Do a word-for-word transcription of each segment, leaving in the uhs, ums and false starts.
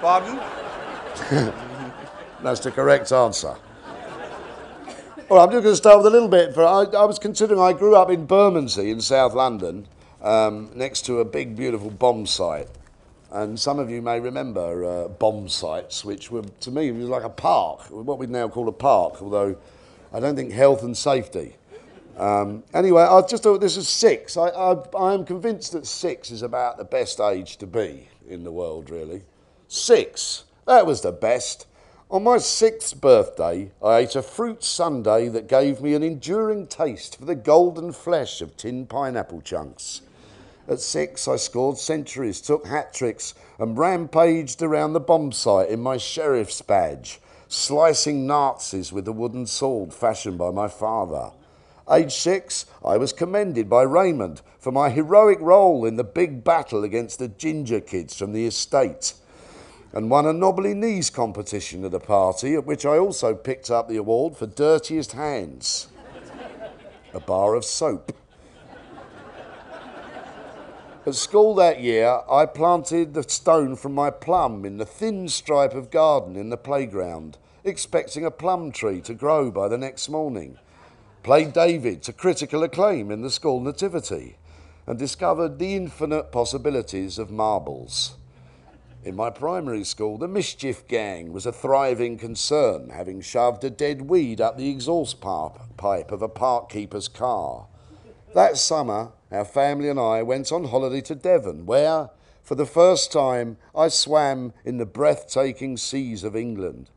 Pardon? That's the correct answer. All right, I'm just going to start with a little bit. For I, I was considering, I grew up in Bermondsey in South London, um, next to a big, beautiful bomb site. And some of you may remember uh, bomb sites, which were, to me, it was like a park, what we'd now call a park, although I don't think health and safety. Um, anyway, I just thought this is six. I, I, I'm convinced that six is about the best age to be in the world, really. Six. That was the best. On my sixth birthday, I ate a fruit sundae that gave me an enduring taste for the golden flesh of tin pineapple chunks. At six, I scored centuries, took hat-tricks and rampaged around the bomb site in my sheriff's badge, slicing Nazis with a wooden sword fashioned by my father. Age six, I was commended by Raymond for my heroic role in the big battle against the ginger kids from the estate, and won a knobbly knees competition at a party at which I also picked up the award for dirtiest hands. A bar of soap. At school that year, I planted the stone from my plum in the thin stripe of garden in the playground, expecting a plum tree to grow by the next morning. Played David to critical acclaim in the school nativity and discovered the infinite possibilities of marbles. In my primary school, the mischief gang was a thriving concern, having shoved a dead weed up the exhaust pipe of a park keeper's car. That summer, our family and I went on holiday to Devon, where, for the first time, I swam in the breathtaking seas of England.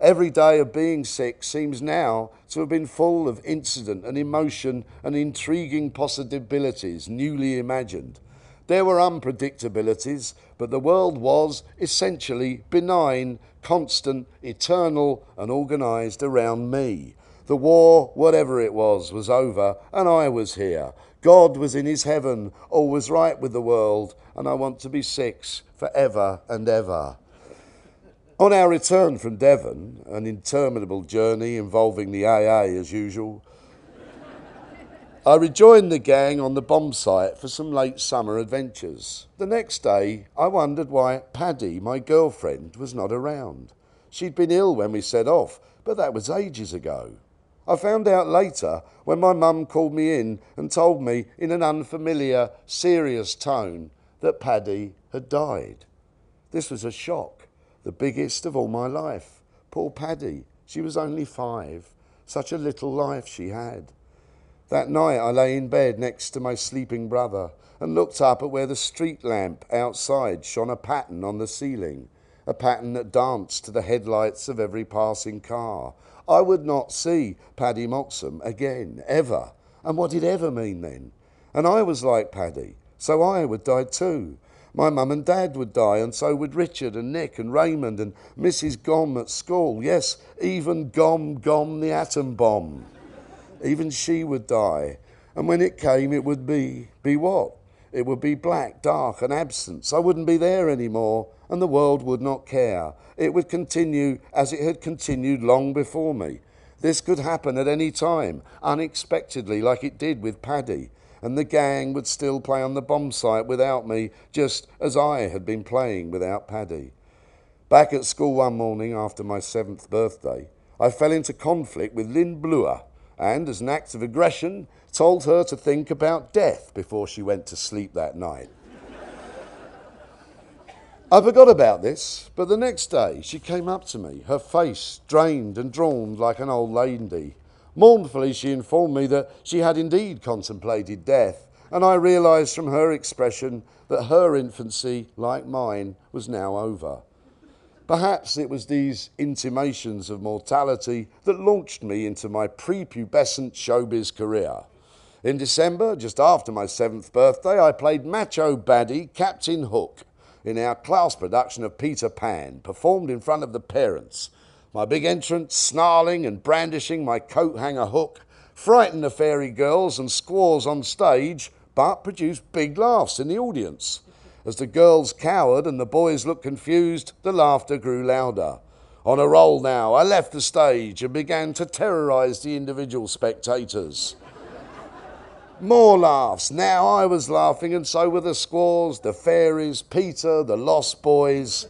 Every day of being six seems now to have been full of incident and emotion and intriguing possibilities newly imagined. There were unpredictabilities, but the world was essentially benign, constant, eternal, and organised around me. The war, whatever it was, was over, and I was here. God was in his heaven, all was right with the world, and I want to be six forever and ever. On our return from Devon, an interminable journey involving the A A as usual, I rejoined the gang on the bomb site for some late summer adventures. The next day, I wondered why Paddy, my girlfriend, was not around. She'd been ill when we set off, but that was ages ago. I found out later when my mum called me in and told me in an unfamiliar, serious tone that Paddy had died. This was a shock. The biggest of all my life. Poor Paddy. She was only five. Such a little life she had. That night I lay in bed next to my sleeping brother and looked up at where the street lamp outside shone a pattern on the ceiling, a pattern that danced to the headlights of every passing car. I would not see Paddy Moxham again, ever. And what did ever mean then? And I was like Paddy, so I would die too. My mum and dad would die, and so would Richard and Nick and Raymond and Missus Gom at school. Yes, even Gom Gom the atom bomb. Even she would die. And when it came, it would be, be what? It would be black, dark and absence. I wouldn't be there anymore, and the world would not care. It would continue as it had continued long before me. This could happen at any time, unexpectedly, like it did with Paddy. And the gang would still play on the bomb site without me, just as I had been playing without Paddy. Back at school one morning after my seventh birthday, I fell into conflict with Lynn Bleuer and, as an act of aggression, told her to think about death before she went to sleep that night. I forgot about this, but the next day she came up to me, her face drained and drawn like an old lady. Mournfully, she informed me that she had indeed contemplated death, and I realised from her expression that her infancy, like mine, was now over. Perhaps it was these intimations of mortality that launched me into my prepubescent showbiz career. In December, just after my seventh birthday, I played macho baddie Captain Hook in our class production of Peter Pan, performed in front of the parents. My big entrance, snarling and brandishing my coat hanger hook, frightened the fairy girls and squaws on stage, but produced big laughs in the audience. As the girls cowered and the boys looked confused, the laughter grew louder. On a roll now, I left the stage and began to terrorise the individual spectators. More laughs. Now I was laughing, and so were the squaws, the fairies, Peter, the lost boys.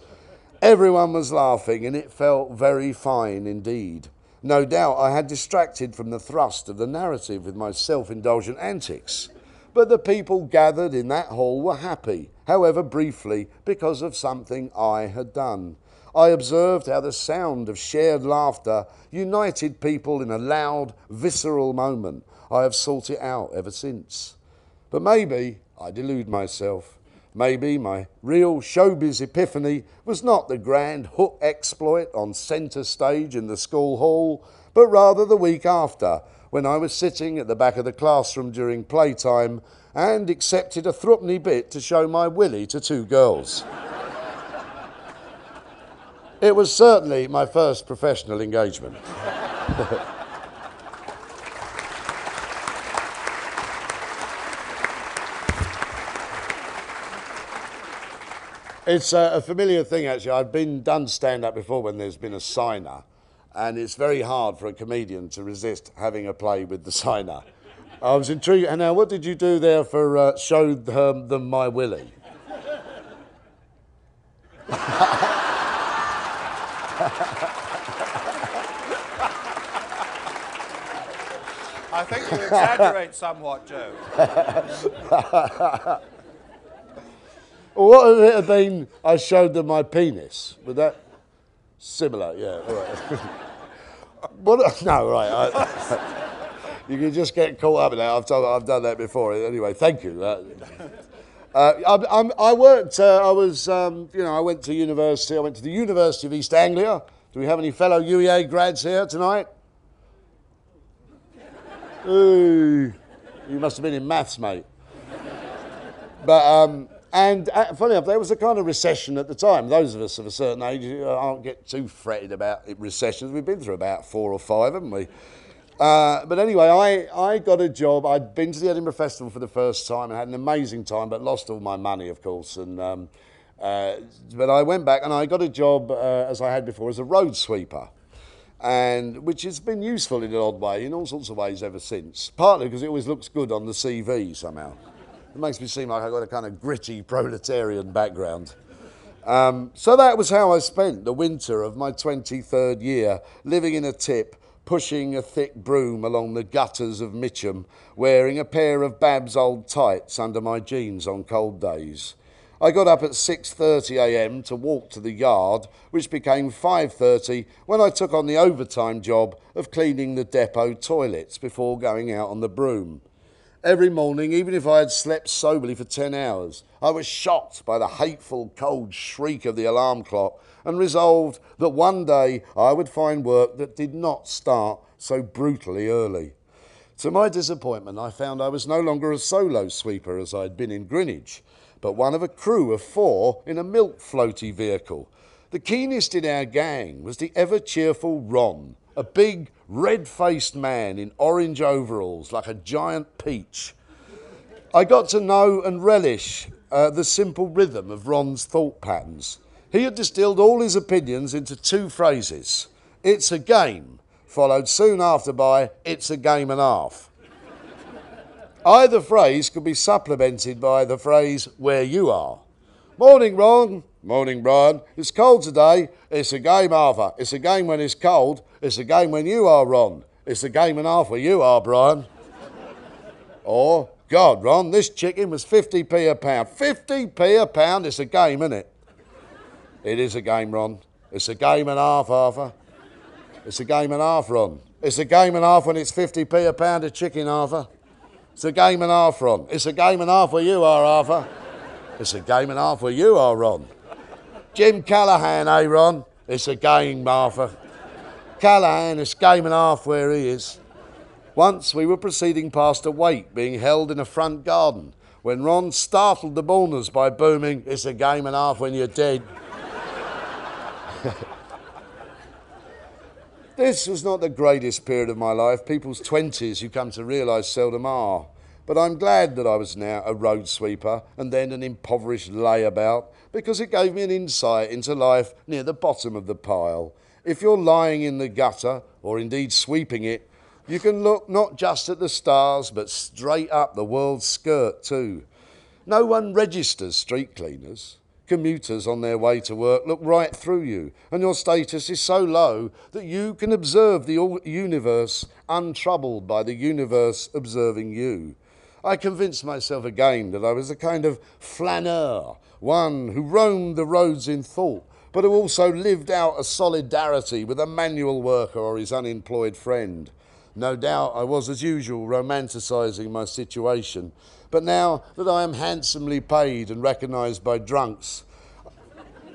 Everyone was laughing, and it felt very fine indeed. No doubt I had distracted from the thrust of the narrative with my self-indulgent antics. But the people gathered in that hall were happy, however briefly, because of something I had done. I observed how the sound of shared laughter united people in a loud, visceral moment. I have sought it out ever since. But maybe I delude myself. Maybe my real showbiz epiphany was not the grand hook exploit on centre stage in the school hall, but rather the week after, when I was sitting at the back of the classroom during playtime and accepted a threepenny bit to show my willy to two girls. It was certainly my first professional engagement. It's a, a familiar thing, actually. I've been done stand-up before when there's been a signer, and it's very hard for a comedian to resist having a play with the signer. I was intrigued. And now, what did you do there for uh, show them, them my willy? I think you exaggerate somewhat, Joe. What would it have been? I showed them my penis. Would that similar? Yeah. All right. What? No, right. I, you can just get caught up in that. I've told, I've done that before. Anyway, thank you. Uh, I, I'm, I worked. Uh, I was. Um, you know, I went to university. I went to the University of East Anglia. Do we have any fellow U E A grads here tonight? Ooh, you must have been in maths, mate. But. Um, And uh, funny enough, there was a kind of recession at the time. Those of us of a certain age uh, aren't get too fretted about recessions. We've been through about four or five, haven't we? Uh, but anyway, I, I got a job. I'd been to the Edinburgh Festival for the first time and had an amazing time, but lost all my money, of course. And um, uh, But I went back and I got a job, uh, as I had before, as a road sweeper, and which has been useful in an odd way, in all sorts of ways ever since. Partly because it always looks good on the C V somehow. It makes me seem like I've got a kind of gritty proletarian background. Um, so that was how I spent the winter of my twenty-third year, living in a tip, pushing a thick broom along the gutters of Mitcham, wearing a pair of Bab's old tights under my jeans on cold days. I got up at six thirty a m to walk to the yard, which became five thirty when I took on the overtime job of cleaning the depot toilets before going out on the broom. Every morning, even if I had slept soberly for ten hours, I was shocked by the hateful cold shriek of the alarm clock and resolved that one day I would find work that did not start so brutally early. To my disappointment, I found I was no longer a solo sweeper as I had been in Greenwich, but one of a crew of four in a milk floaty vehicle. The keenest in our gang was the ever-cheerful Ron, a big, red-faced man in orange overalls, like a giant peach. I got to know and relish uh, the simple rhythm of Ron's thought patterns. He had distilled all his opinions into two phrases. It's a game, followed soon after by it's a game and a half. Either phrase could be supplemented by the phrase where you are. Morning, Ron. Morning, Brian. It's cold today. It's a game, Arthur. It's a game when it's cold. It's a game when you are, Ron. It's a game and a half where you are, Brian. Or, God, Ron, this chicken was fifty p a pound. fifty p a pound, it's a game, isn't it? It is a game, Ron. It's a game and a half, Arthur. It's a game and a half, Ron. It's a game and a half when it's fifty p a pound of chicken, Arthur. It's a game and a half, Ron. It's a game and a half where you are, Arthur. It's a game and a half where you are, Ron. Jim Callahan, eh, Ron? It's a game, Arthur. Callahan, it's game and a half where he is. Once we were proceeding past a wake being held in a front garden when Ron startled the mourners by booming, it's a game and a half when you're dead. This was not the greatest period of my life. People's twenties, you come to realise, seldom are. But I'm glad that I was now a road sweeper and then an impoverished layabout, because it gave me an insight into life near the bottom of the pile. If you're lying in the gutter, or indeed sweeping it, you can look not just at the stars, but straight up the world's skirt too. No one registers street cleaners. Commuters on their way to work look right through you, and your status is so low that you can observe the universe untroubled by the universe observing you. I convinced myself again that I was a kind of flaneur, one who roamed the roads in thought, but who also lived out a solidarity with a manual worker or his unemployed friend. No doubt I was, as usual, romanticising my situation, but now that I am handsomely paid and recognised by drunks,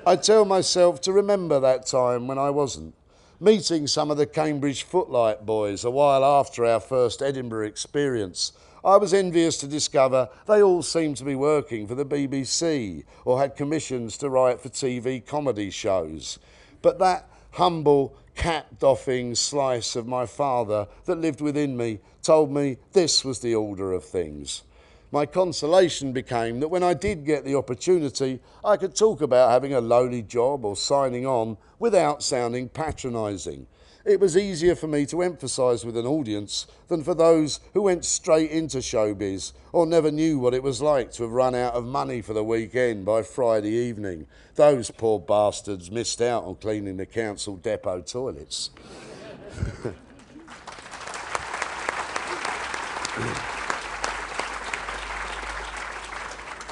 I tell myself to remember that time when I wasn't. Meeting some of the Cambridge Footlight boys a while after our first Edinburgh experience, I was envious to discover they all seemed to be working for the B B C or had commissions to write for T V comedy shows. But that humble, cat-doffing slice of my father that lived within me told me this was the order of things. My consolation became that when I did get the opportunity, I could talk about having a lowly job or signing on without sounding patronising. It was easier for me to emphasise with an audience than for those who went straight into showbiz or never knew what it was like to have run out of money for the weekend by Friday evening. Those poor bastards missed out on cleaning the council depot toilets.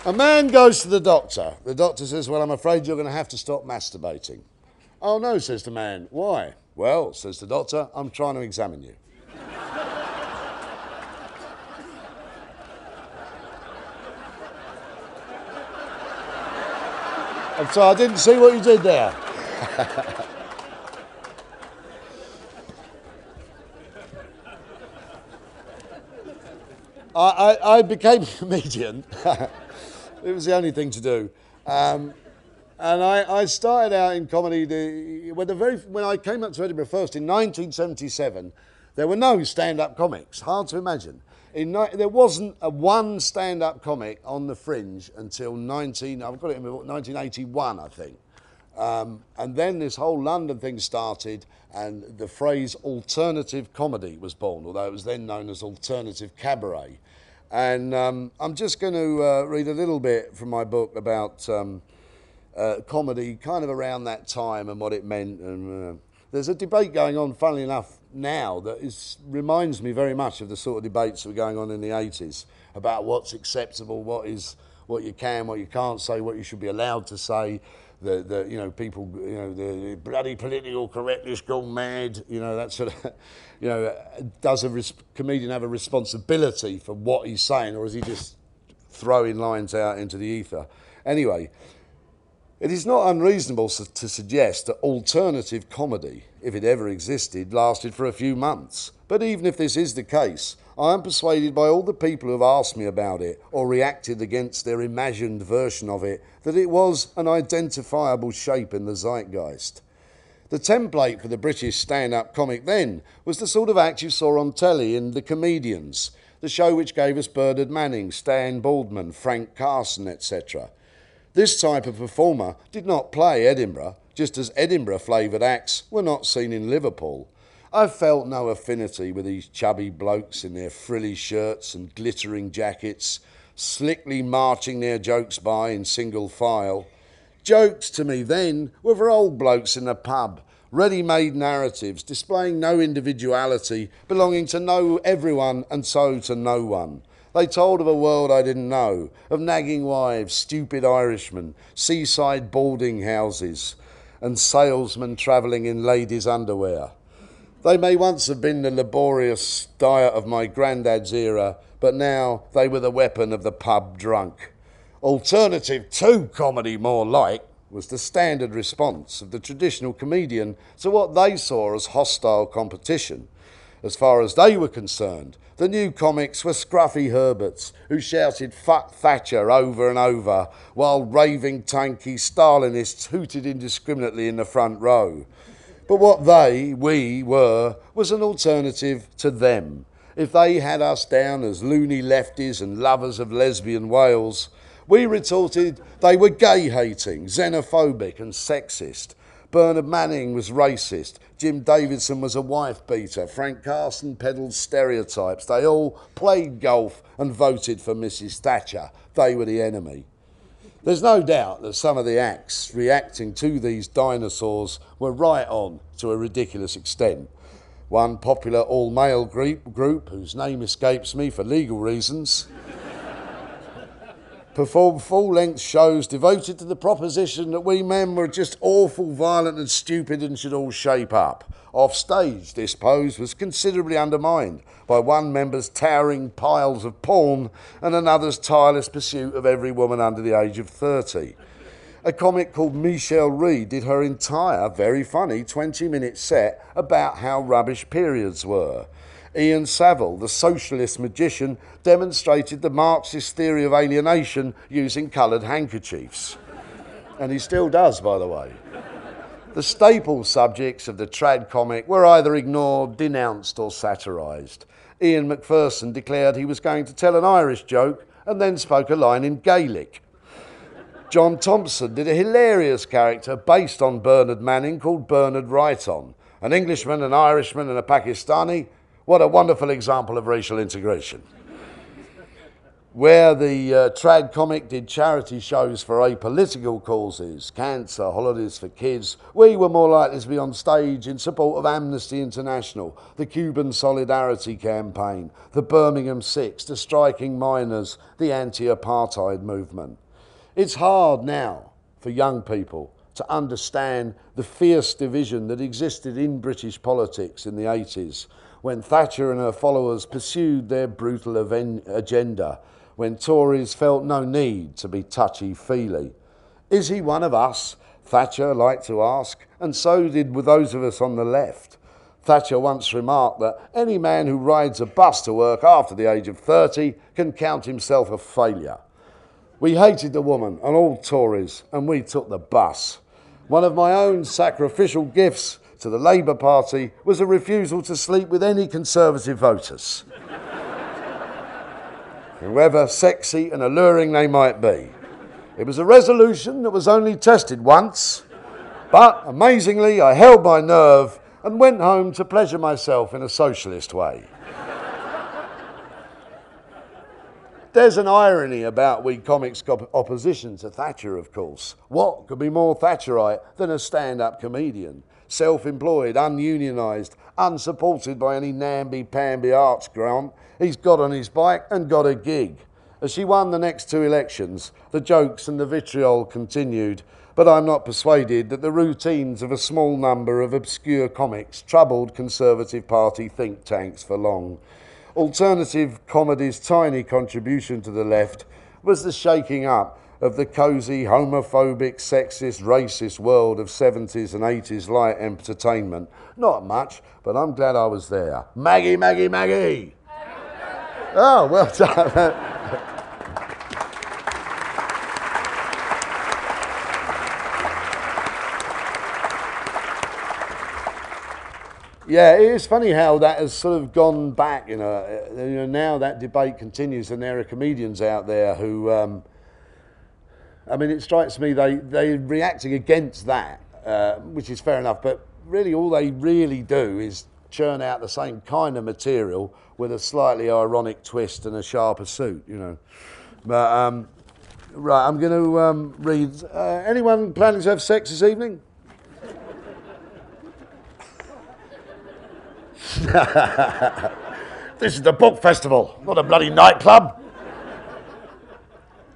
A man goes to the doctor. The doctor says, well, I'm afraid you're going to have to stop masturbating. Oh, no, says the man. Why? Well, says the doctor, I'm trying to examine you. I'm sorry, I didn't see what you did there. I, I, I became a comedian. It was the only thing to do. Um, and I, I started out in comedy. The, when, the very, when I came up to Edinburgh first in nineteen seventy-seven, there were no stand-up comics, hard to imagine. In, there wasn't a one stand-up comic on the fringe until nineteen, I've got it in, nineteen eighty-one, I think. Um, and then this whole London thing started, and the phrase alternative comedy was born, although it was then known as alternative cabaret. And um, I'm just going to uh, read a little bit from my book about um, uh, comedy kind of around that time and what it meant. And uh, there's a debate going on, funnily enough, now that is, reminds me very much of the sort of debates that were going on in the eighties about what's acceptable, what is, what you can, what you can't say, what you should be allowed to say. The, the you know, people, you know, the bloody political correctness gone mad, you know, that sort of, you know, does a res comedian have a responsibility for what he's saying, or is he just throwing lines out into the ether? Anyway, it is not unreasonable su to suggest that alternative comedy, if it ever existed, lasted for a few months. But even if this is the case, I am persuaded by all the people who have asked me about it or reacted against their imagined version of it that it was an identifiable shape in the zeitgeist. The template for the British stand-up comic then was the sort of act you saw on telly in The Comedians, the show which gave us Bernard Manning, Stan Baldwin, Frank Carson, et cetera. This type of performer did not play Edinburgh, just as Edinburgh-flavoured acts were not seen in Liverpool. I felt no affinity with these chubby blokes in their frilly shirts and glittering jackets, slickly marching their jokes by in single file. Jokes to me then were for old blokes in the pub, ready-made narratives displaying no individuality, belonging to no everyone and so to no one. They told of a world I didn't know, of nagging wives, stupid Irishmen, seaside boarding houses, and salesmen travelling in ladies' underwear. They may once have been the laborious diet of my granddad's era, but now they were the weapon of the pub drunk. Alternative to comedy, more like, was the standard response of the traditional comedian to what they saw as hostile competition. As far as they were concerned, the new comics were scruffy Herberts who shouted "fuck Thatcher" over and over, while raving tanky Stalinists hooted indiscriminately in the front row. But what they, we, were, was an alternative to them. If they had us down as loony lefties and lovers of lesbian Wales, we retorted they were gay-hating, xenophobic and sexist. Bernard Manning was racist, Jim Davidson was a wife-beater, Frank Carson peddled stereotypes. They all played golf and voted for Missus Thatcher. They were the enemy. There's no doubt that some of the acts reacting to these dinosaurs were right on to a ridiculous extent. One popular all-male group, whose name escapes me for legal reasons, performed full-length shows devoted to the proposition that we men were just awful, violent and stupid and should all shape up. Off stage, this pose was considerably undermined by one member's towering piles of porn and another's tireless pursuit of every woman under the age of thirty. A comic called Michelle Reed did her entire, very funny, twenty-minute set about how rubbish periods were. Ian Saville, the socialist magician, demonstrated the Marxist theory of alienation using coloured handkerchiefs. And he still does, by the way. The staple subjects of the trad comic were either ignored, denounced or satirised. Ian McPherson declared he was going to tell an Irish joke and then spoke a line in Gaelic. John Thompson did a hilarious character based on Bernard Manning called Bernard Wrighton, an Englishman, an Irishman and a Pakistani. What a wonderful example of racial integration. Where the uh, trad comic did charity shows for apolitical causes, cancer, holidays for kids, we were more likely to be on stage in support of Amnesty International, the Cuban Solidarity Campaign, the Birmingham Six, the striking miners, the anti-apartheid movement. It's hard now for young people to understand the fierce division that existed in British politics in the eighties, when Thatcher and her followers pursued their brutal agenda, when Tories felt no need to be touchy-feely. Is he one of us? Thatcher liked to ask, and so did with those of us on the left. Thatcher once remarked that any man who rides a bus to work after the age of thirty can count himself a failure. We hated the woman and all Tories, and we took the bus. One of my own sacrificial gifts to the Labour Party was a refusal to sleep with any Conservative voters, however sexy and alluring they might be. It was a resolution that was only tested once, but amazingly I held my nerve and went home to pleasure myself in a socialist way. There's an irony about we comics' opposition to Thatcher, of course. What could be more Thatcherite than a stand-up comedian? Self-employed, ununionised, unsupported by any namby-pamby arts grant, he's got on his bike and got a gig. As she won the next two elections, the jokes and the vitriol continued, but I'm not persuaded that the routines of a small number of obscure comics troubled Conservative Party think tanks for long. Alternative comedy's tiny contribution to the left was the shaking up of the cosy, homophobic, sexist, racist world of seventies and eighties light entertainment. Not much, but I'm glad I was there. Maggie, Maggie, Maggie! Oh, well done. Yeah, it is funny how that has sort of gone back, you know, you know now that debate continues and there are comedians out there who, um, I mean, it strikes me they, they're reacting against that, uh, which is fair enough, but really all they really do is churn out the same kind of material with a slightly ironic twist and a sharper suit, you know. But, um, right, I'm going to um, read. Uh, anyone planning to have sex this evening? This is the book festival, not a bloody nightclub.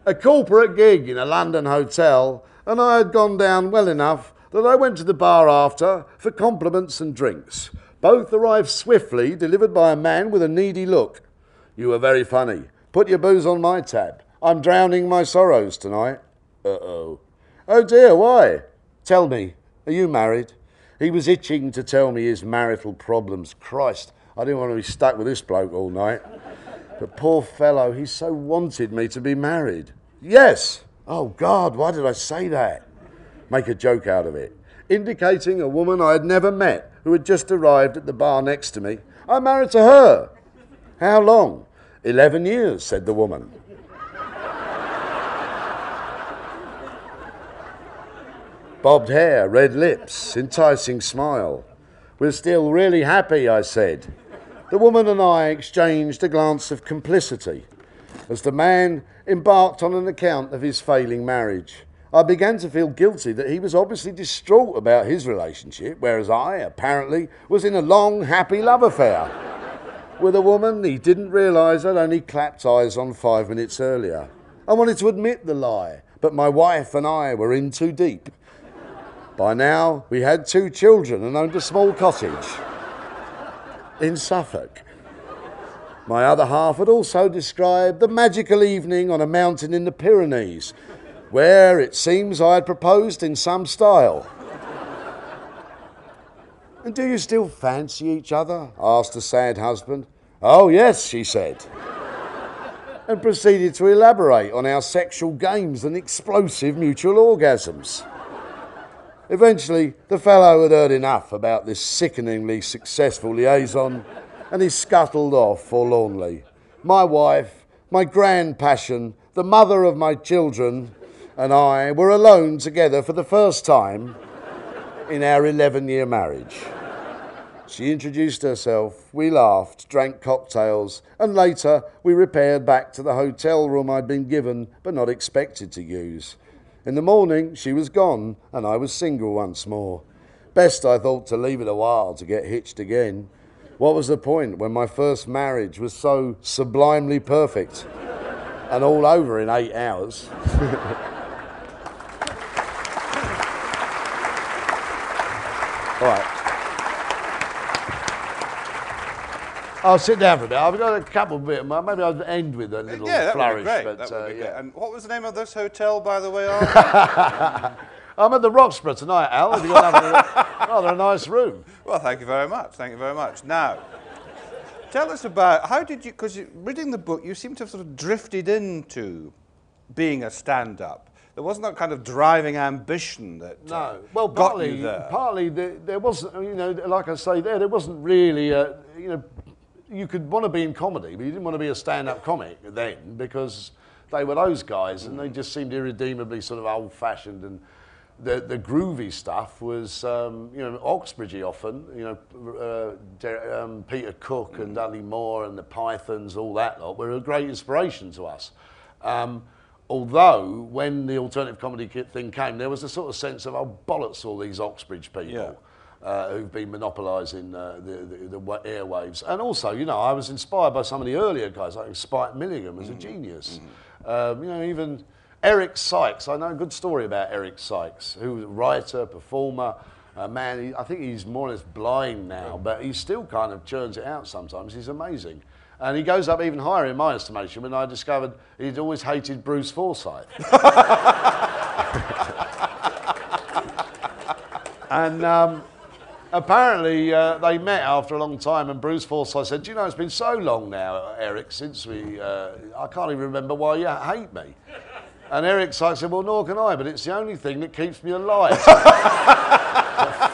A corporate gig in a London hotel, and I had gone down well enough that I went to the bar after for compliments and drinks. Both arrived swiftly, delivered by a man with a needy look. You were very funny. Put your booze on my tab. I'm drowning my sorrows tonight. Uh-oh. Oh dear, why? Tell me, are you married? He was itching to tell me his marital problems. Christ, I didn't want to be stuck with this bloke all night. But poor fellow, he so wanted me to be married. Yes. Oh, God, why did I say that? Make a joke out of it. Indicating a woman I had never met, who had just arrived at the bar next to me. I'm married to her. How long? Eleven years, said the woman. Bobbed hair, red lips, enticing smile. We're still really happy, I said. The woman and I exchanged a glance of complicity. as the man embarked on an account of his failing marriage. I began to feel guilty that he was obviously distraught about his relationship, whereas I, apparently, was in a long, happy love affair with a woman he didn't realise I'd only clapped eyes on five minutes earlier. I wanted to admit the lie, but my wife and I were in too deep. By now, we had two children and owned a small cottage in Suffolk. My other half had also described the magical evening on a mountain in the Pyrenees, where it seems I had proposed in some style. "And do you still fancy each other?" asked the sad husband. "Oh, yes," she said, and proceeded to elaborate on our sexual games and explosive mutual orgasms. Eventually, the fellow had heard enough about this sickeningly successful liaison, and he scuttled off forlornly. My wife, my grand passion, the mother of my children, and I were alone together for the first time in our eleven-year marriage. She introduced herself, we laughed, drank cocktails, and later we repaired back to the hotel room I'd been given but not expected to use. In the morning, she was gone, and I was single once more. Best, I thought, to leave it a while to get hitched again. What was the point when my first marriage was so sublimely perfect and all over in eight hours? All right. I'll sit down for a bit. I've got a couple of bits. Maybe I'll end with a little yeah, that flourish. Would be great. But, that would uh, be great. Yeah. And what was the name of this hotel, by the way, Al? I'm at the Roxburgh tonight, Al. Have you got another, rather a nice room? Well, thank you very much. Thank you very much. Now, tell us about how did you, because reading the book, you seem to have sort of drifted into being a stand-up. There wasn't that kind of driving ambition that no. uh, well, got partly, you there. Partly, the, there wasn't. You know, like I say, there there wasn't really a, you know. You could want to be in comedy, but you didn't want to be a stand-up comic then, because they were those guys, and they just seemed irredeemably sort of old-fashioned, and the the groovy stuff was, um, you know, Oxbridgey often, you know, uh, um, Peter Cook and Dudley Moore and the Pythons, all that lot, were a great inspiration to us. Um, although, when the alternative comedy thing came, there was a sort of sense of, oh, bollocks all these Oxbridge people. Yeah. Uh, who've been monopolising uh, the, the, the airwaves. And also, you know, I was inspired by some of the earlier guys, like Spike Milligan was mm. a genius. Mm. Um, you know, even Eric Sykes. I know a good story about Eric Sykes, who was a writer, performer, a man, he, I think he's more or less blind now, but he still kind of churns it out sometimes. He's amazing. And he goes up even higher in my estimation when I discovered he'd always hated Bruce Forsyth. and... Um, Apparently, uh, they met after a long time, and Bruce Forsyth said, "Do you know, it's been so long now, Eric, since we... Uh, I can't even remember why you hate me." And Eric Sykes said, "Well, nor can I, but it's the only thing that keeps me alive." So,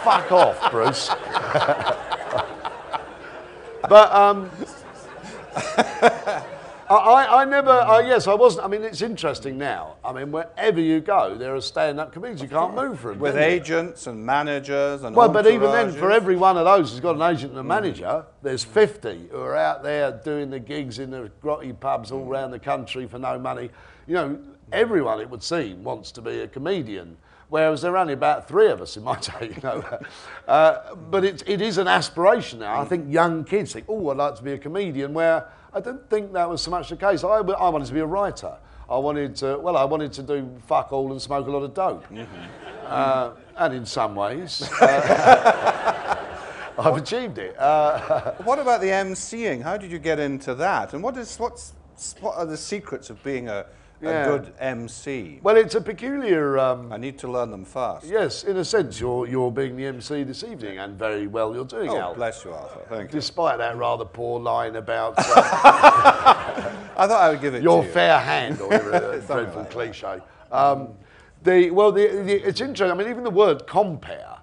fuck off, Bruce. but, um... I, I never, I, yes, I wasn't. I mean, it's interesting now. I mean, wherever you go, there are stand-up comedians. You can't move for them. With agents you? and managers and Well, but even then, for every one of those who's got an agent and a manager, mm. there's fifty who are out there doing the gigs in the grotty pubs all around the country for no money. You know, everyone, it would seem, wants to be a comedian, whereas there are only about three of us in my day, you know. Uh, but it, it is an aspiration now. I think young kids think, oh, I'd like to be a comedian, where... I don't think that was so much the case. I, I wanted to be a writer. I wanted to, well, I wanted to do fuck all and smoke a lot of dope. Mm-hmm. uh, and in some ways, uh, I've what, achieved it. Uh, what about the emceeing? How did you get into that? And what is, what's, what are the secrets of being a, yeah. a good M C? Well, it's a peculiar... Um, I need to learn them fast. Yes, in a sense, you're, you're being the M C this evening, and very well you're doing, oh, Al. Bless you, Arthur. Thank you. Despite that rather poor line about... Uh, I thought I would give it your to Your fair hand, or whatever, a dreadful like cliche. Um, the, well, the, the, it's interesting. I mean, even the word compere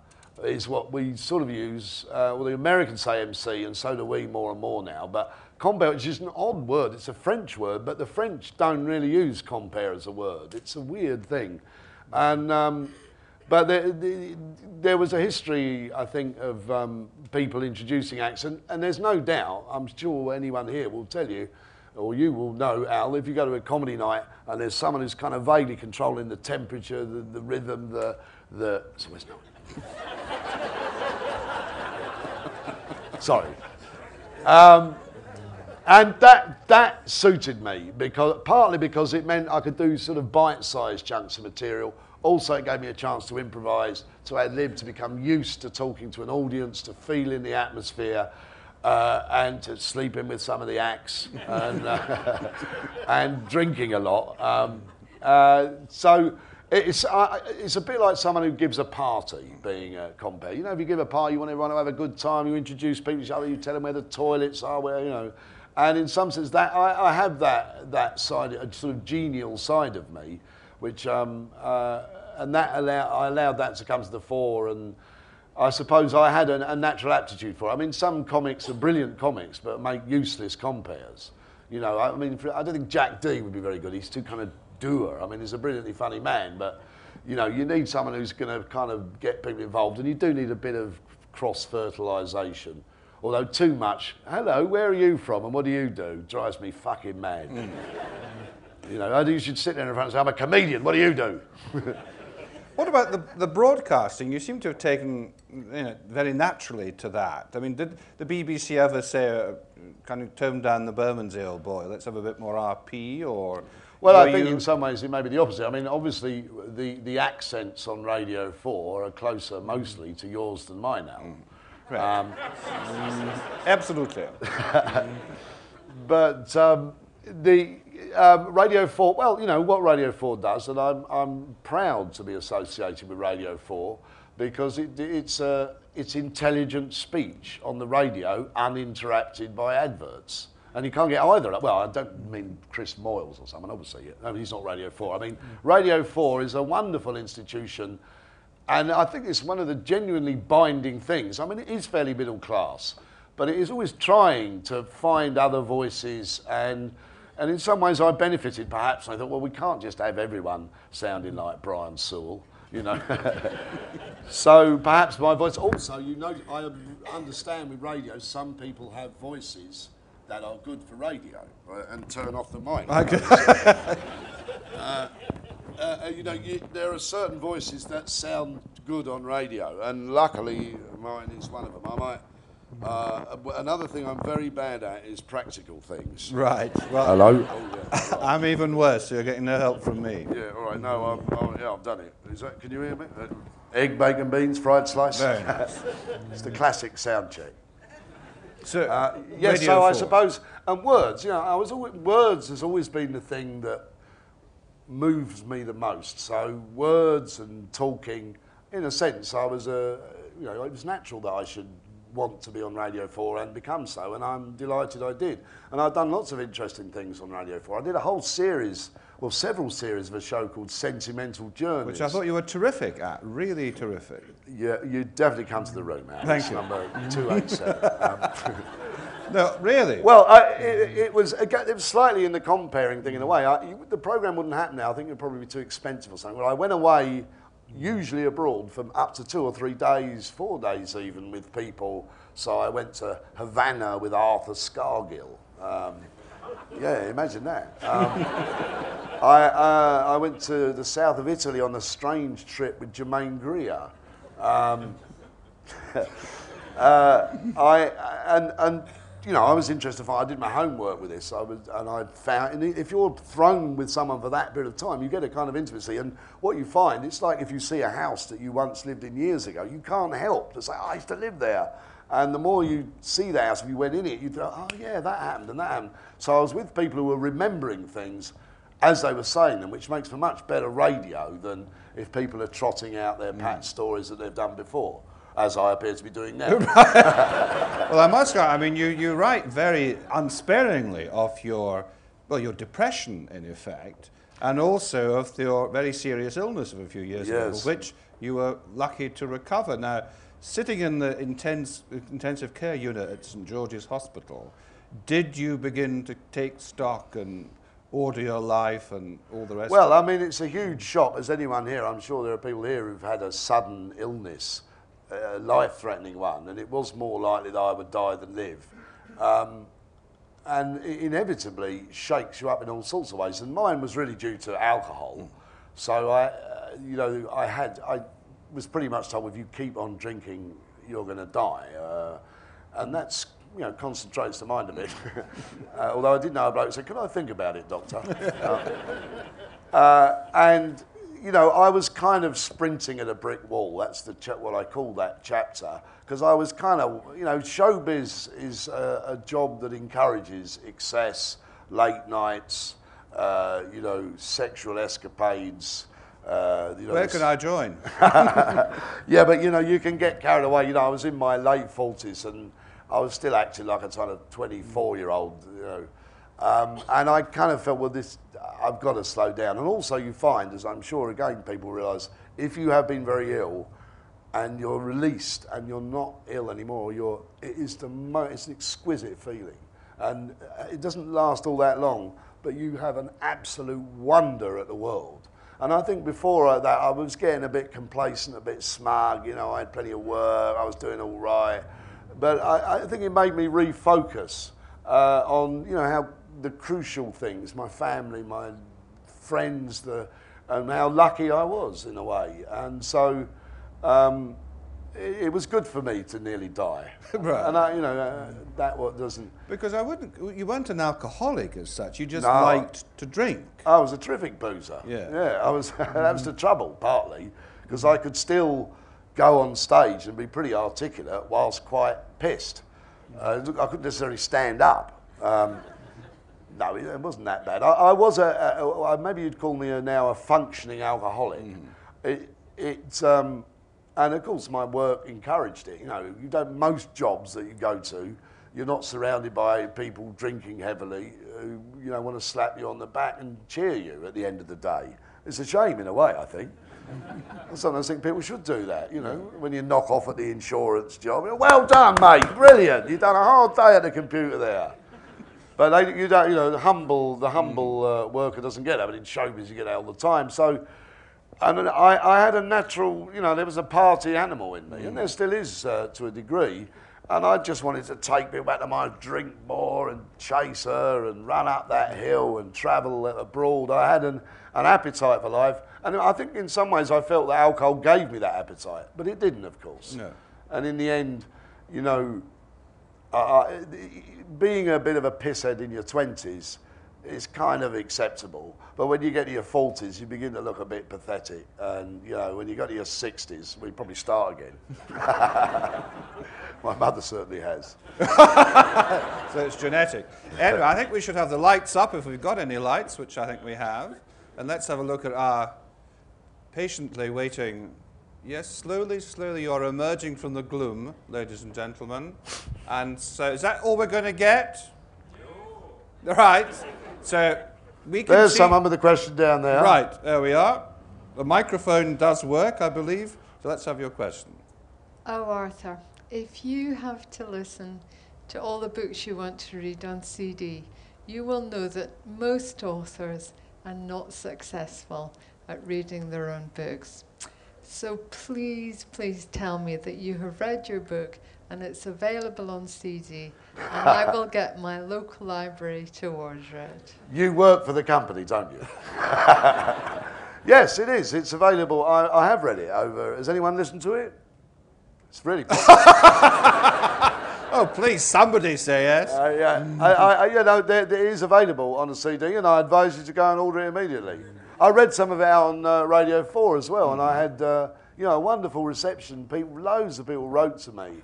is what we sort of use. Uh, well, the Americans say M C, and so do we more and more now, but... Compere, which is an odd word, it's a French word, but the French don't really use compere as a word. It's a weird thing. And, um, but the, the, there was a history, I think, of um, people introducing acts, and, and there's no doubt, I'm sure anyone here will tell you, or you will know, Al, if you go to a comedy night and there's someone who's kind of vaguely controlling the temperature, the, the rhythm, the... the Somewhere's not. Sorry. Um, and that that suited me, because partly because it meant I could do sort of bite-sized chunks of material. Also, it gave me a chance to improvise, to ad lib, to become used to talking to an audience, to feeling the atmosphere, uh, and to sleeping with some of the acts, and, uh, and drinking a lot. Um, uh, so it's uh, it's a bit like someone who gives a party, being a compere. You know, if you give a party, you want everyone to have a good time. You introduce people to each other. You tell them where the toilets are, where you know. And in some sense, that I, I have that that side, a sort of genial side of me, which um, uh, and that allow, I allowed that to come to the fore, and I suppose I had an, a natural aptitude for it. I mean, some comics are brilliant comics, but make useless compares. You know, I mean, for, I don't think Jack D would be very good. He's too kind of doer. I mean, he's a brilliantly funny man, but you know, you need someone who's going to kind of get people involved, and you do need a bit of cross-fertilisation. Although too much, hello, where are you from, and what do you do? Drives me fucking mad. You know, I think you should sit there in front and say, I'm a comedian, what do you do? What about the, the broadcasting? You seem to have taken, you know, very naturally to that. I mean, did the B B C ever say, uh, kind of tone down the Bermondsey old boy, let's have a bit more R P, or... Well, I think you... in some ways it may be the opposite. I mean, obviously, the, the accents on Radio four are closer mostly to yours than mine now. Mm. Right. Um, absolutely. But um, the... Um, Radio four, well, you know, what Radio four does, and I'm, I'm proud to be associated with Radio four, because it, it's, uh, it's intelligent speech on the radio, uninterrupted by adverts. And you can't get either. Well, I don't mean Chris Moyles or someone, obviously. No, he's not Radio four. I mean, Radio four is a wonderful institution, and I think it's one of the genuinely binding things. I mean, it is fairly middle class, but it is always trying to find other voices, and... And in some ways I benefited, perhaps. I thought, well, we can't just have everyone sounding like Brian Sewell, you know. So perhaps my voice... Also, you know, I understand with radio, some people have voices that are good for radio, right, and turn off the mic. Okay. uh, uh, you know, you, there are certain voices that sound good on radio, and luckily mine is one of them. I might... Uh, another thing I'm very bad at is practical things. Right. Well, hello. Oh, yeah, right. I'm even worse, so you're getting no help from me. Yeah, all right. No, I'm, oh, yeah, I've done it. Is that, can you hear me? Uh, egg, bacon, beans, fried slice. Very nice. It's the classic sound check. So, uh, yes, so I suppose, and words, you know, I was always, words has always been the thing that moves me the most. So words and talking, in a sense, I was, a, you know, it was natural that I should want to be on Radio four and become so, and I'm delighted I did. And I've done lots of interesting things on Radio four. I did a whole series, well, several series of a show called Sentimental Journeys. Which I thought you were terrific at, really terrific. Yeah, you definitely come to the room, Alex. Thank you. Number two eighty-seven. Um, no, really? Well, I, it, it, was, it was slightly in the comparing thing in a way. I, the programme wouldn't happen now. I think it would probably be too expensive or something. Well, I went away... usually abroad for up to two or three days, four days even, with people. So I went to Havana with Arthur Scargill. Um, yeah, imagine that. Um, I, uh, I went to the south of Italy on a strange trip with Jermaine Greer. Um, uh, I, and, and, you know, I was interested. I did my homework with this. I was, and I found, and if you're thrown with someone for that period of time, you get a kind of intimacy. And what you find, it's like if you see a house that you once lived in years ago, you can't help to say, oh, I used to live there. And the more you see the house, if you went in it, you thought, oh, yeah, that happened and that happened. So I was with people who were remembering things as they were saying them, which makes for much better radio than if people are trotting out their pat stories that they've done before, as I appear to be doing now. Well, I must go, I mean, you, you write very unsparingly of your, well, your depression, in effect, and also of your very serious illness of a few years yes. ago, which you were lucky to recover. Now, sitting in the intense, intensive care unit at Saint George's Hospital, did you begin to take stock and order your life and all the rest well, of it? Well, I mean, it's a huge shock. As anyone here, I'm sure there are people here who've had a sudden illness, a life-threatening one, and it was more likely that I would die than live. Um, and it inevitably shakes you up in all sorts of ways. And mine was really due to alcohol. So I, uh, you know, I had, I was pretty much told, if you keep on drinking, you're going to die. Uh, and that's, you know, concentrates the mind a bit. uh, although I did know a bloke who said, "Can I think about it, doctor?" uh, uh, and, you know, I was kind of sprinting at a brick wall. That's the cha- what I call that chapter. Because I was kind of, you know, showbiz is a, a job that encourages excess, late nights, uh, you know, sexual escapades. Uh, you know, Where can I join? Yeah, but, you know, you can get carried away. You know, I was in my late forties and I was still acting like a kind of twenty-four-year-old, you know. Um, and I kind of felt, well, this, I've got to slow down. And also you find, as I'm sure again people realise, if you have been very ill and you're released and you're not ill anymore, you're, it is the mo- it's an exquisite feeling. And it doesn't last all that long, but you have an absolute wonder at the world. And I think before that, I was getting a bit complacent, a bit smug, you know, I had plenty of work, I was doing all right. But I, I think it made me refocus uh, on, you know, how the crucial things, my family, my friends, the, and how lucky I was in a way. And so um, it, it was good for me to nearly die. Right. And I, you know, uh, that what doesn't... Because I wouldn't, you weren't an alcoholic as such, you just no, liked to drink. I was a terrific boozer. Yeah. Yeah, I was, that was the trouble, partly, because I could still go on stage and be pretty articulate whilst quite pissed. Uh, I couldn't necessarily stand up. Um, No, it wasn't that bad. I, I was a, a, a, maybe you'd call me a, now a functioning alcoholic. Mm. It, it um, and of course my work encouraged it. You know, you don't, most jobs that you go to, you're not surrounded by people drinking heavily who, you know, want to slap you on the back and cheer you at the end of the day. It's a shame in a way, I think. I sometimes think people should do that, you know, when you knock off at the insurance job. Well done, mate, brilliant. You've done a hard day at the computer there. But they, you, don't, you know, the humble, the humble uh, worker doesn't get that. But in showbiz, you get that all the time. So, and I, I had a natural, you know, there was a party animal in me, and there still is uh, to a degree. And I just wanted to take people back to my drink more and chase her and run up that hill and travel abroad. I had an, an appetite for life, and I think in some ways I felt that alcohol gave me that appetite, but it didn't, of course. No. And in the end, you know. Uh, being a bit of a pisshead in your twenties is kind of acceptable, but when you get to your forties, you begin to look a bit pathetic. And you know, when you got to your sixties, we probably start again. My mother certainly has. So it's genetic. Anyway, I think we should have the lights up if we've got any lights, which I think we have, and let's have a look at our patiently waiting. Yes, slowly, slowly, you're emerging from the gloom, ladies and gentlemen. And so, is that all we're going to get? No. Right. So, we can There's see... someone with a question down there. Right, there we are. The microphone does work, I believe. So, let's have your question. Oh, Arthur, if you have to listen to all the books you want to read on C D, you will know that most authors are not successful at reading their own books. So please, please tell me that you have read your book and it's available on C D, and I will get my local library to order it. You work for the company, don't you? Yes, it is. It's available. I, I have read it over. Has anyone listened to it? It's really cool. Oh, please, somebody say yes. Uh, yeah, I, I, you know, there, there is available on a C D, and I advise you to go and order it immediately. I read some of it out on uh, Radio four as well, and I had, uh, you know, a wonderful reception. People, loads of people wrote to me.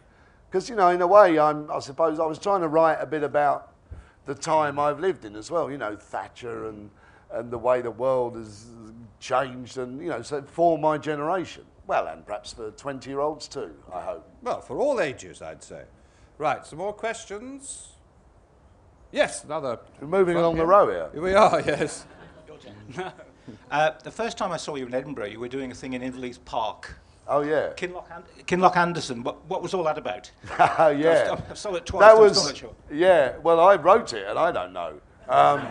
Because, you know, in a way, I'm, I suppose I was trying to write a bit about the time I've lived in as well. You know, Thatcher and, and the way the world has changed and, you know, so for my generation. Well, and perhaps for twenty-year-olds too, I hope. Well, for all ages, I'd say. Right, some more questions? Yes, another... We're moving along the row here. Here we are, yes. Your turn. No. Uh, the first time I saw you in Edinburgh, you were doing a thing in Inverleith Park. Oh, yeah. Kinloch, and- Kinloch Anderson. What, what was all that about? Oh, yeah. I, was, I saw it twice. That was, I was not sure. Yeah, well, I wrote it, and I don't know. Um,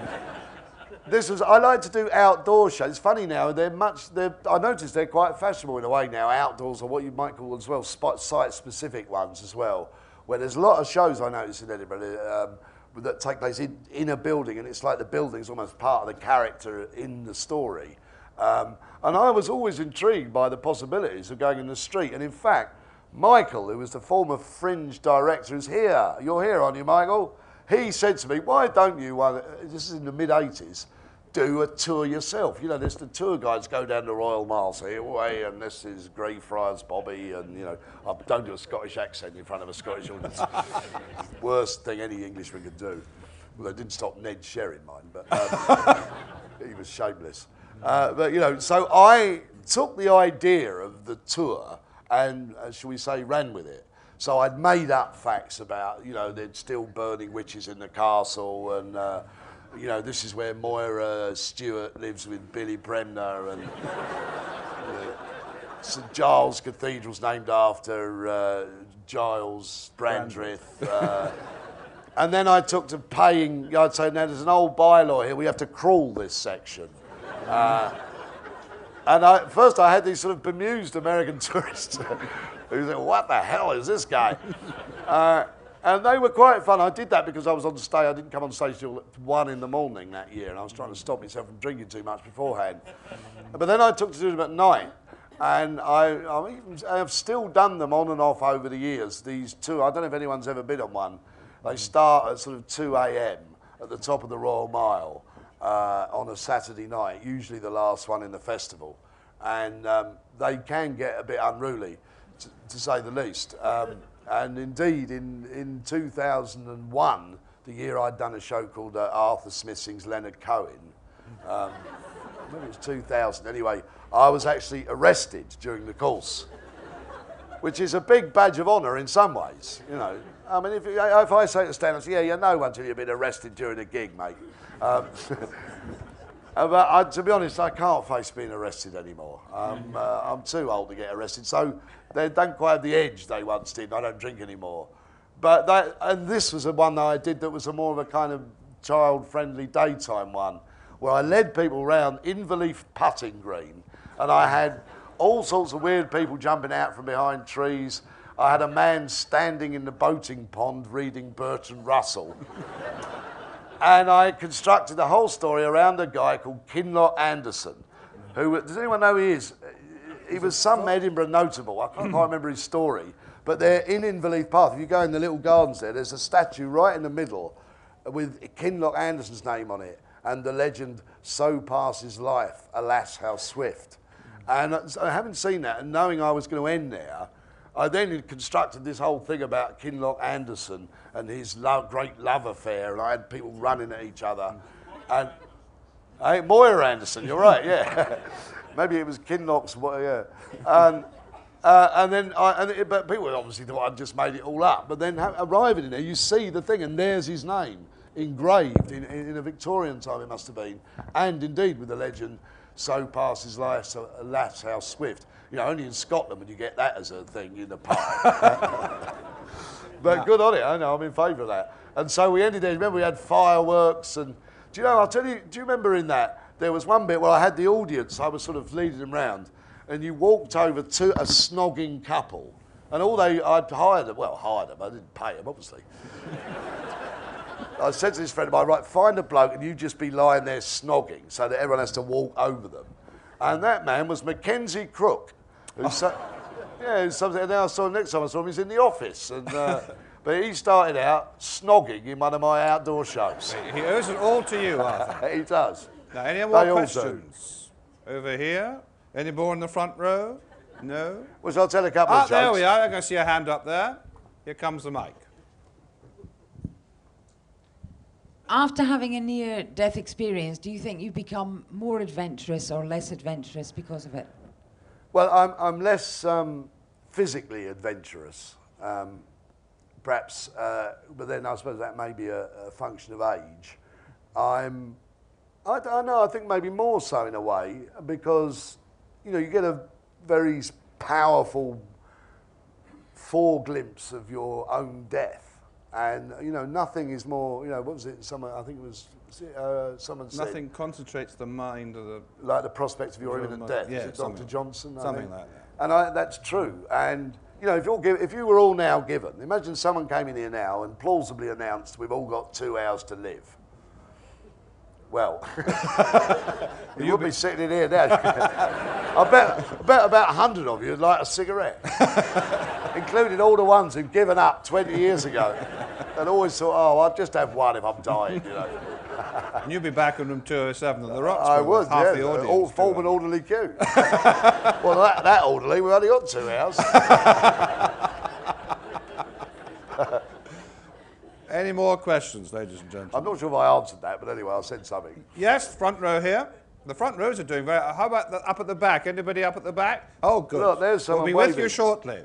this was, I like to do outdoor shows. It's funny now, they're much, they're, I noticed they're quite fashionable in a way now, outdoors, or what you might call as well, spot, site-specific ones as well, where there's a lot of shows I noticed in Edinburgh. Um, that take place in, in a building, and it's like the building's almost part of the character in the story. Um, and I was always intrigued by the possibilities of going in the street. And in fact, Michael, who was the former Fringe director, is here. You're here, aren't you, Michael? He said to me, why don't you, one, this is in the mid eighties, do a tour yourself? You know, there's the tour guides go down the Royal Mile, say, away, and this is Greyfriars Bobby, and, you know, I don't do a Scottish accent in front of a Scottish audience. Worst thing any Englishman could do. Well, they didn't stop Ned Sherrin, mind, but um, he was shameless. Uh, but, you know, so I took the idea of the tour and, uh, shall we say, ran with it. So I'd made up facts about, you know, they'd still burning witches in the castle, and, uh, you know, this is where Moira Stewart lives with Billy Bremner, and uh, St Giles Cathedral's named after uh, Giles Brandreth. Uh, and then I took to paying, I'd say, now there's an old bylaw here, we have to crawl this section. Uh, and I, first I had these sort of bemused American tourists who said, what the hell is this guy? Uh, and they were quite fun. I did that because I was on stage. I didn't come on stage till one in the morning that year, and I was trying to stop myself from drinking too much beforehand. But then I took to do them at night, and I, I even, I've still done them on and off over the years. These two, I don't know if anyone's ever been on one. They start at sort of two a m at the top of the Royal Mile. Uh, on a Saturday night, usually the last one in the festival, and um, they can get a bit unruly, to, to say the least. Um, and indeed, in, in two thousand one, the year I'd done a show called uh, Arthur Smith Sings Leonard Cohen, um, maybe it was two thousand, anyway, I was actually arrested during the course, which is a big badge of honour in some ways, you know. I mean, if, if I say to Stan, I say, yeah, you know until you've been arrested during a gig, mate. Um, but I, to be honest, I can't face being arrested anymore. Um, uh, I'm too old to get arrested, so they don't quite have the edge they once did. I don't drink anymore. But that, and this was the one that I did that was a more of a kind of child-friendly daytime one, where I led people around Inverleith putting green, and I had all sorts of weird people jumping out from behind trees. I had a man standing in the boating pond reading Bertrand Russell. And I constructed the whole story around a guy called Kinloch Anderson, who, does anyone know who he is? He was some Edinburgh notable. I can't quite remember his story. But they're in Inverleith Park. If you go in the little gardens there, there's a statue right in the middle with Kinloch Anderson's name on it, and the legend, so passes life, alas, how swift. And so, having seen that and knowing I was going to end there, I then constructed this whole thing about Kinloch Anderson and his love, great love affair, and I had people running at each other. And hey, Moira Anderson, you're right, yeah. Maybe it was Kinloch's, yeah. And, uh, and then, I, and it, but people obviously thought I'd just made it all up. But then ha arriving in there, you see the thing, and there's his name engraved in, in, in a Victorian time it must have been, and indeed with the legend, so passes life, so alas, how swift. You know, only in Scotland would you get that as a thing in the park. But yeah, good on it, I know, I'm in favour of that. And so we ended there, remember we had fireworks and, do you know, I'll tell you, do you remember in that, there was one bit where I had the audience, I was sort of leading them round, and you walked over to a snogging couple. And although I'd hired them, well, hired them, I didn't pay them, obviously. I said to this friend of mine, right, find a bloke and you just be lying there snogging so that everyone has to walk over them. And that man was Mackenzie Crook. Who so, yeah, something. And then I saw him next time I saw him, he's in the office. And, uh, but he started out snogging in one of my outdoor shows. He owes it all to you, Arthur. He does. Now, any more they questions? Over here? Any more in the front row? No? Well, shall I tell a couple ah, of jokes? There we are. I can see a hand up there. Here comes the mic. After having a near-death experience, do you think you've become more adventurous or less adventurous because of it? Well, I'm, I'm less um, physically adventurous, um, perhaps, uh, but then I suppose that may be a, a function of age. I'm, I don't know, I think maybe more so in a way, because, you know, you get a very powerful foreglimpse of your own death. And, you know, nothing is more, you know, what was it, someone, I think it was, was it, uh, someone said... Nothing concentrates the mind of the... Like the prospect of your imminent death. Yeah, Doctor Johnson? Something like that. And I, that's true. And you know, if, you're give, if you were all now given, imagine someone came in here now and plausibly announced we've all got two hours to live. Well, you would be sitting in here now. I bet, I bet about a hundred of you would like a cigarette, including all the ones who've given up twenty years ago and always thought, oh, I'll just have one if I'm dying, you know. And you'd be back on room two oh seven on the Rocks. I would, half yeah. The audience, all, form an orderly queue. Well, that, that orderly, we only got two hours. Any more questions, ladies and gentlemen? I'm not sure if I answered that, but anyway, I said something. Yes, front row here. The front rows are doing very... How about the, up at the back? Anybody up at the back? Oh, good. Look, there's someone waving. We'll be with you shortly.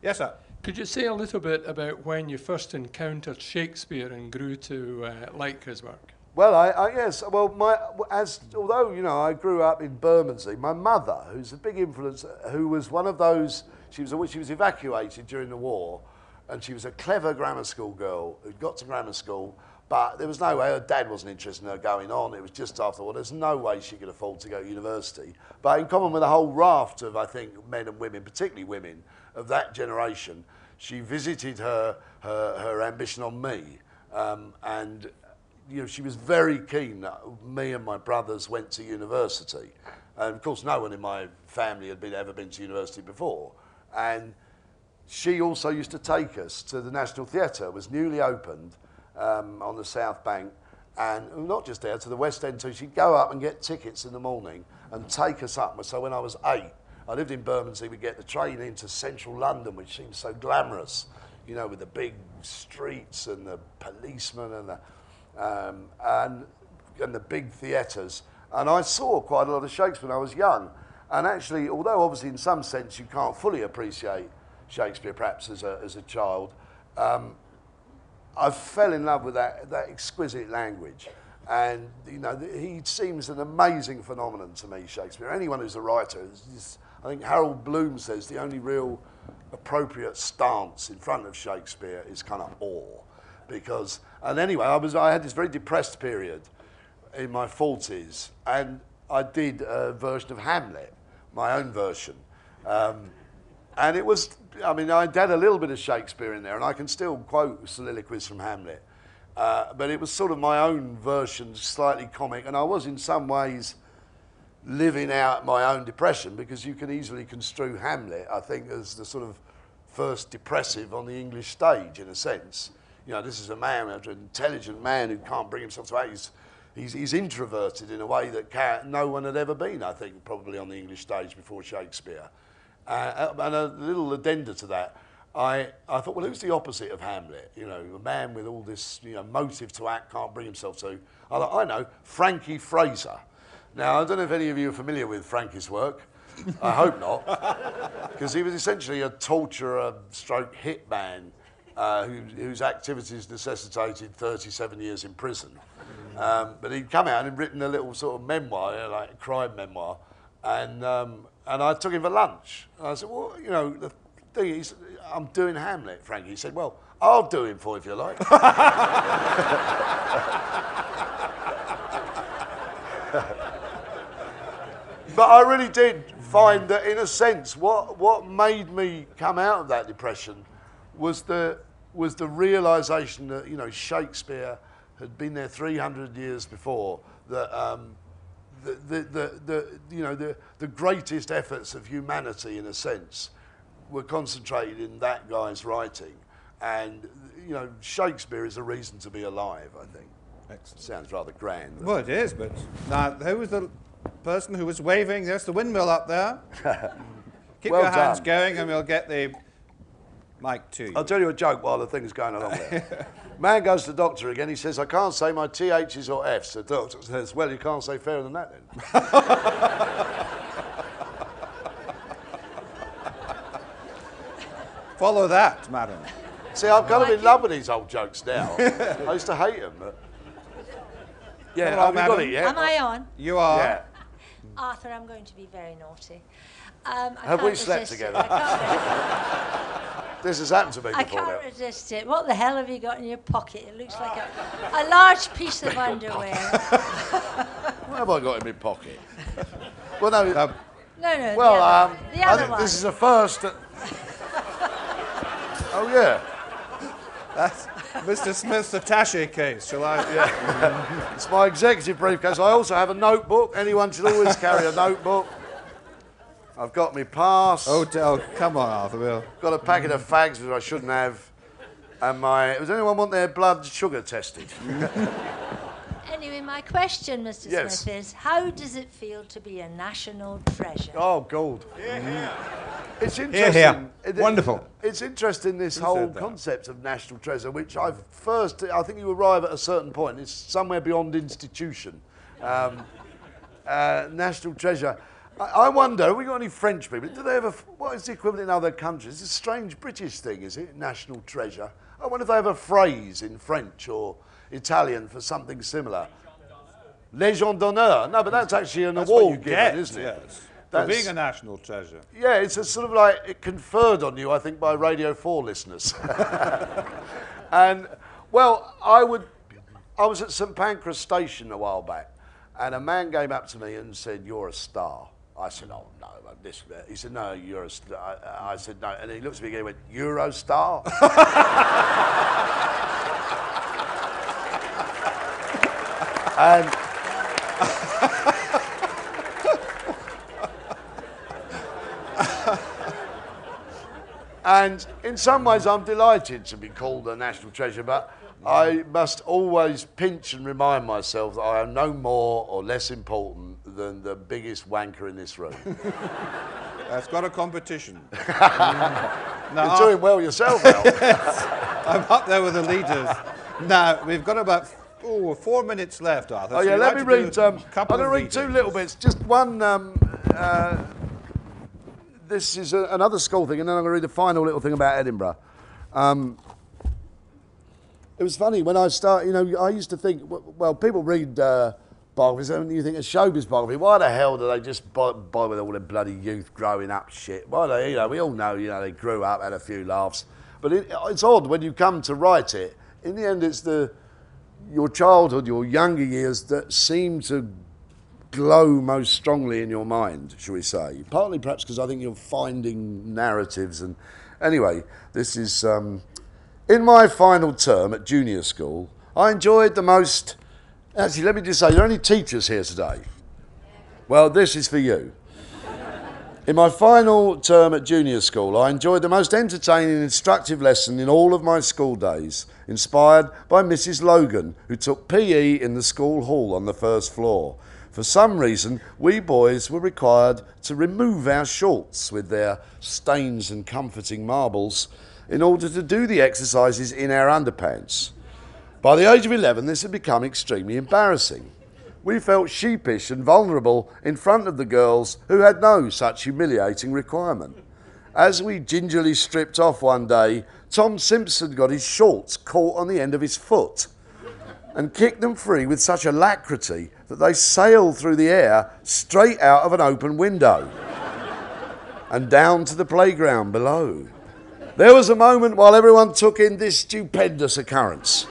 Yes, sir. Could you say a little bit about when you first encountered Shakespeare and grew to uh, like his work? Well, I, I yes. Well, my as although you know, I grew up in Bermondsey. My mother, who's a big influence, who was one of those. She was she was evacuated during the war. And she was a clever grammar school girl who'd got to grammar school, but there was no way. Her dad wasn't interested in her going on. It was just after, well, there's no way she could afford to go to university. But in common with a whole raft of, I think, men and women, particularly women of that generation, she visited her, her, her ambition on me. Um, and, you know, she was very keen that me and my brothers went to university. And, of course, no one in my family had been, ever been to university before. And... she also used to take us to the National Theatre. It was newly opened um, on the South Bank, and not just there, to the West End too. She'd go up and get tickets in the morning and take us up. So when I was eight, I lived in Bermondsey, we'd get the train into central London, which seemed so glamorous, you know, with the big streets and the policemen and the, um, and, and the big theatres. And I saw quite a lot of Shakespeare when I was young. And actually, although obviously in some sense you can't fully appreciate Shakespeare, perhaps as a, as a child, um, I fell in love with that, that exquisite language. And, you know, he seems an amazing phenomenon to me, Shakespeare. Anyone who's a writer, just, I think Harold Bloom says the only real appropriate stance in front of Shakespeare is kind of awe. Because, and anyway, I, was, I had this very depressed period in my forties, and I did a version of Hamlet, my own version. Um, And it was, I mean, I had a little bit of Shakespeare in there, and I can still quote soliloquies from Hamlet. Uh, but it was sort of my own version, slightly comic, and I was in some ways living out my own depression, because you can easily construe Hamlet, I think, as the sort of first depressive on the English stage, in a sense. You know, this is a man, an intelligent man who can't bring himself to act. He's, he's, he's introverted in a way that can, no one had ever been, I think, probably on the English stage before Shakespeare. Uh, and a little addenda to that, I, I thought, well, who's the opposite of Hamlet? You know, a man with all this, you know, motive to act, can't bring himself to. I thought, I know, Frankie Fraser. Now, I don't know if any of you are familiar with Frankie's work. I hope not. Because he was essentially a torturer, stroke hitman, uh, who, whose activities necessitated thirty-seven years in prison. Um, but he'd come out and written a little sort of memoir, you know, like a crime memoir. And... Um, And I took him for lunch. And I said, well, you know, the thing is, I'm doing Hamlet, Frankie. He said, well, I'll do him for you if you like. But I really did find that, in a sense, what, what made me come out of that depression was the, was the realisation that, you know, Shakespeare had been there three hundred years before, that... Um, The, the, the, the, you know, the, the greatest efforts of humanity, in a sense, were concentrated in that guy's writing. And, you know, Shakespeare is a reason to be alive, I think. Excellent. Sounds rather grand. Well, it is, but... Now, who was the person who was waving? There's the windmill up there. Keep well your hands done. Going and we'll get the mic to you. I'll tell you a joke while the thing's going along there. Man goes to the doctor again, he says, I can't say my T H's or F's. The doctor says, well, you can't say fairer than that then. Follow that, madam. See, I'm kind like of in love with these old jokes now. I used to hate them. But... Yeah, hello, madam. Got it yet? Am I on? You are. Yeah. Arthur, I'm going to be very naughty. Um, I Have we slept resist. together? I can't This has happened to me before. I can't now. resist it. What the hell have you got in your pocket? It looks like a, a large piece of underwear. What have I got in my pocket? Well, no. Um, no, no. Well, the other, um, the other I think one. This is a first. Oh, yeah. That's Mister Smith's attaché case, shall I? Yeah. It's my executive briefcase. I also have a notebook. Anyone should always carry a notebook. I've got my pass. Oh, oh come on, Arthur. Will. Got a packet mm. of fags which I shouldn't have. And my... Does anyone want their blood sugar tested? Anyway, my question, Mister Yes. Smith, is how does it feel to be a national treasure? Oh, gold. Yeah, yeah. It's interesting. Yeah, yeah. It, Wonderful. It, it's interesting, this Who whole concept of national treasure, which I've first... I think you arrive at a certain point. It's somewhere beyond institution. Um, uh, national treasure. I, I wonder, have we got any French people? Do they have a... What is the equivalent in other countries? It's a strange British thing, is it? National treasure. I wonder if they have a phrase in French or... Italian for something similar. Légion d'honneur. No, but that's actually an that's award given, isn't it? Yes. That's, for being a national treasure. Yeah, it's a sort of like it conferred on you, I think, by Radio four listeners. And, well, I would... I was at St Pancras Station a while back, and a man came up to me and said, "You're a star." I said, "Oh, no, like this." He said, "No, you're a star." I, I said, "No." And he looked at me again and went, "Eurostar?" And and in some ways I'm delighted to be called a national treasure, but I must always pinch and remind myself that I am no more or less important than the biggest wanker in this room. That's quite a competition. mm. Now, you're doing well yourself now. Yes, I'm up there with the leaders. Now, we've got about... Oh, four minutes left, Arthur. Oh, yeah, so let like me read... Um, I'm going to read two little bits. Just one... Um, uh, this is a, another school thing, and then I'm going to read the final little thing about Edinburgh. Um, it was funny, when I started... You know, I used to think... Well, people read uh, biographies, and you think a showbiz biography. Why the hell do they just bother with all the bloody youth growing up shit? Why they... You know, we all know, you know, they grew up, had a few laughs. But it, it's odd when you come to write it. In the end, it's the... your childhood, your younger years that seem to glow most strongly in your mind, shall we say. Partly perhaps because I think you're finding narratives and... Anyway, this is... Um, in my final term at junior school, I enjoyed the most... Actually, let me just say, are there any teachers here today? Well, this is for you. In my final term at junior school, I enjoyed the most entertaining and instructive lesson in all of my school days, inspired by Missus Logan, who took P E in the school hall on the first floor. For some reason, we boys were required to remove our shorts with their stains and comforting marbles in order to do the exercises in our underpants. By the age of eleven, this had become extremely embarrassing. We felt sheepish and vulnerable in front of the girls who had no such humiliating requirement. As we gingerly stripped off one day, Tom Simpson got his shorts caught on the end of his foot and kicked them free with such alacrity that they sailed through the air straight out of an open window and down to the playground below. There was a moment while everyone took in this stupendous occurrence.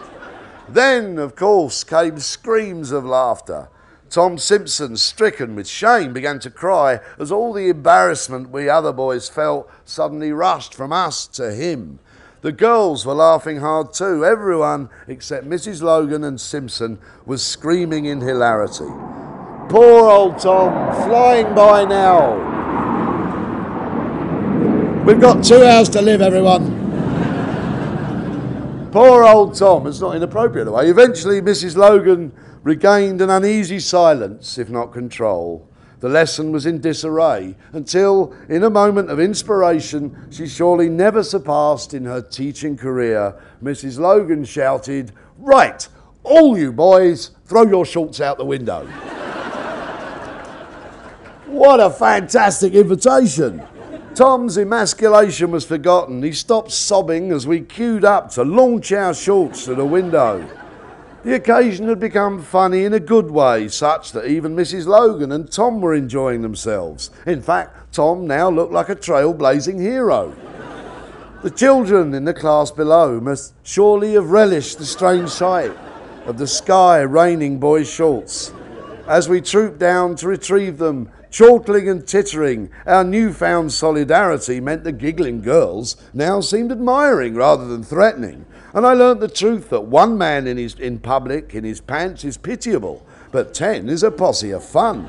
Then, of course, came screams of laughter. Tom Simpson, stricken with shame, began to cry as all the embarrassment we other boys felt suddenly rushed from us to him. The girls were laughing hard too. Everyone, except Missus Logan and Simpson, was screaming in hilarity. Poor old Tom, flying by now. We've got two hours to live, everyone. Poor old Tom, it's not inappropriate in a way. Eventually, Missus Logan regained an uneasy silence, if not control. The lesson was in disarray until, in a moment of inspiration she surely never surpassed in her teaching career, Missus Logan shouted, "Right, all you boys, throw your shorts out the window." What a fantastic invitation! Tom's emasculation was forgotten. He stopped sobbing as we queued up to launch our shorts to the window. The occasion had become funny in a good way, such that even Missus Logan and Tom were enjoying themselves. In fact, Tom now looked like a trailblazing hero. The children in the class below must surely have relished the strange sight of the sky raining boys' shorts. As we trooped down to retrieve them, Chortling and tittering, our newfound solidarity meant the giggling girls now seemed admiring rather than threatening, and I learnt the truth that one man in, his, in public in his pants is pitiable, but ten is a posse of fun.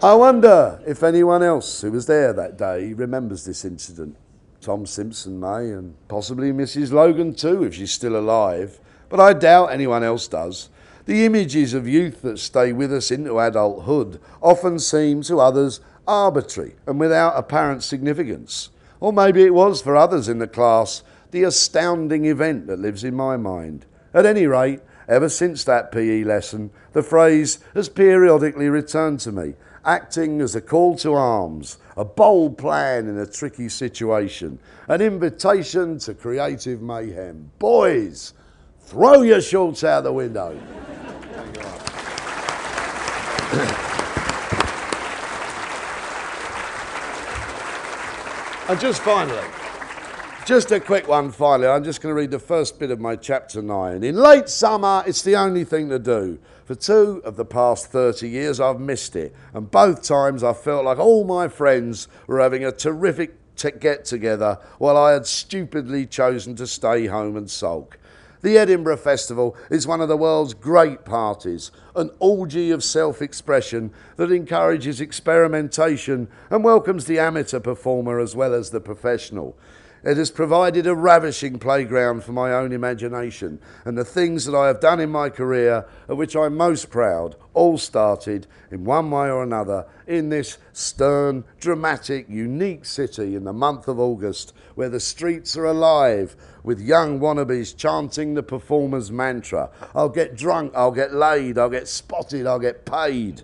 I wonder if anyone else who was there that day remembers this incident. Tom Simpson may, and possibly Missus Logan too, if she's still alive, but I doubt anyone else does. The images of youth that stay with us into adulthood often seem to others arbitrary and without apparent significance. Or maybe it was for others in the class the astounding event that lives in my mind. At any rate, ever since that P E lesson, the phrase has periodically returned to me, acting as a call to arms, a bold plan in a tricky situation, an invitation to creative mayhem. Boys, throw your shorts out the window. And just finally, just a quick one finally, I'm just going to read the first bit of my chapter nine. In late summer, it's the only thing to do. For two of the past thirty years, I've missed it, and both times I felt like all my friends were having a terrific get-together while I had stupidly chosen to stay home and sulk. The Edinburgh Festival is one of the world's great parties, an orgy of self-expression that encourages experimentation and welcomes the amateur performer as well as the professional. It has provided a ravishing playground for my own imagination, and the things that I have done in my career, of which I'm most proud, all started, in one way or another, in this stern, dramatic, unique city in the month of August, where the streets are alive with young wannabes chanting the performer's mantra, "I'll get drunk, I'll get laid, I'll get spotted, I'll get paid."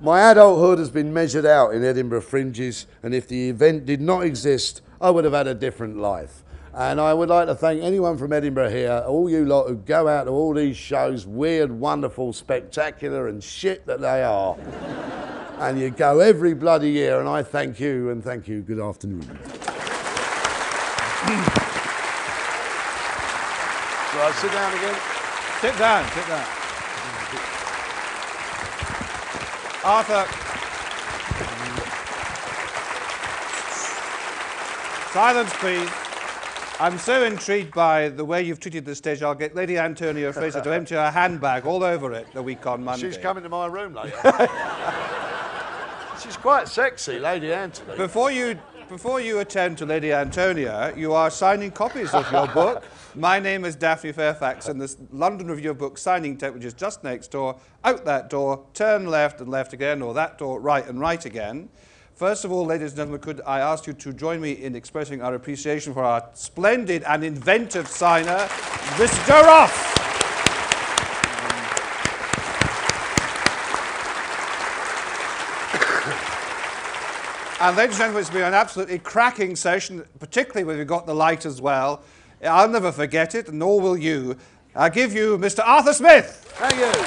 My adulthood has been measured out in Edinburgh fringes, and if the event did not exist, I would have had a different life. And I would like to thank anyone from Edinburgh here, all you lot who go out to all these shows, weird, wonderful, spectacular and shit that they are. And you go every bloody year, and I thank you, and thank you. Good afternoon. Right, sit down again. Sit down, sit down. Arthur. Silence, please. I'm so intrigued by the way you've treated the stage, I'll get Lady Antonia Fraser to empty her handbag all over it the week on Monday. She's coming to my room later. She's quite sexy, Lady Antonia. Before you, before you attend to Lady Antonia, you are signing copies of your book, My Name is Daphne Fairfax, and the London Review of Books signing tape, which is just next door, out that door, turn left and left again, or that door, right and right again. First of all, ladies and gentlemen, could I ask you to join me in expressing our appreciation for our splendid and inventive signer, Mister Ross. And ladies and gentlemen, it's been an absolutely cracking session, particularly when we got the light as well. I'll never forget it, nor will you. I give you Mister Arthur Smith. Thank you. Thank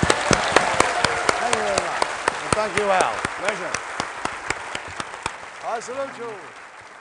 you very much. And thank you, Al. Pleasure. I salute you.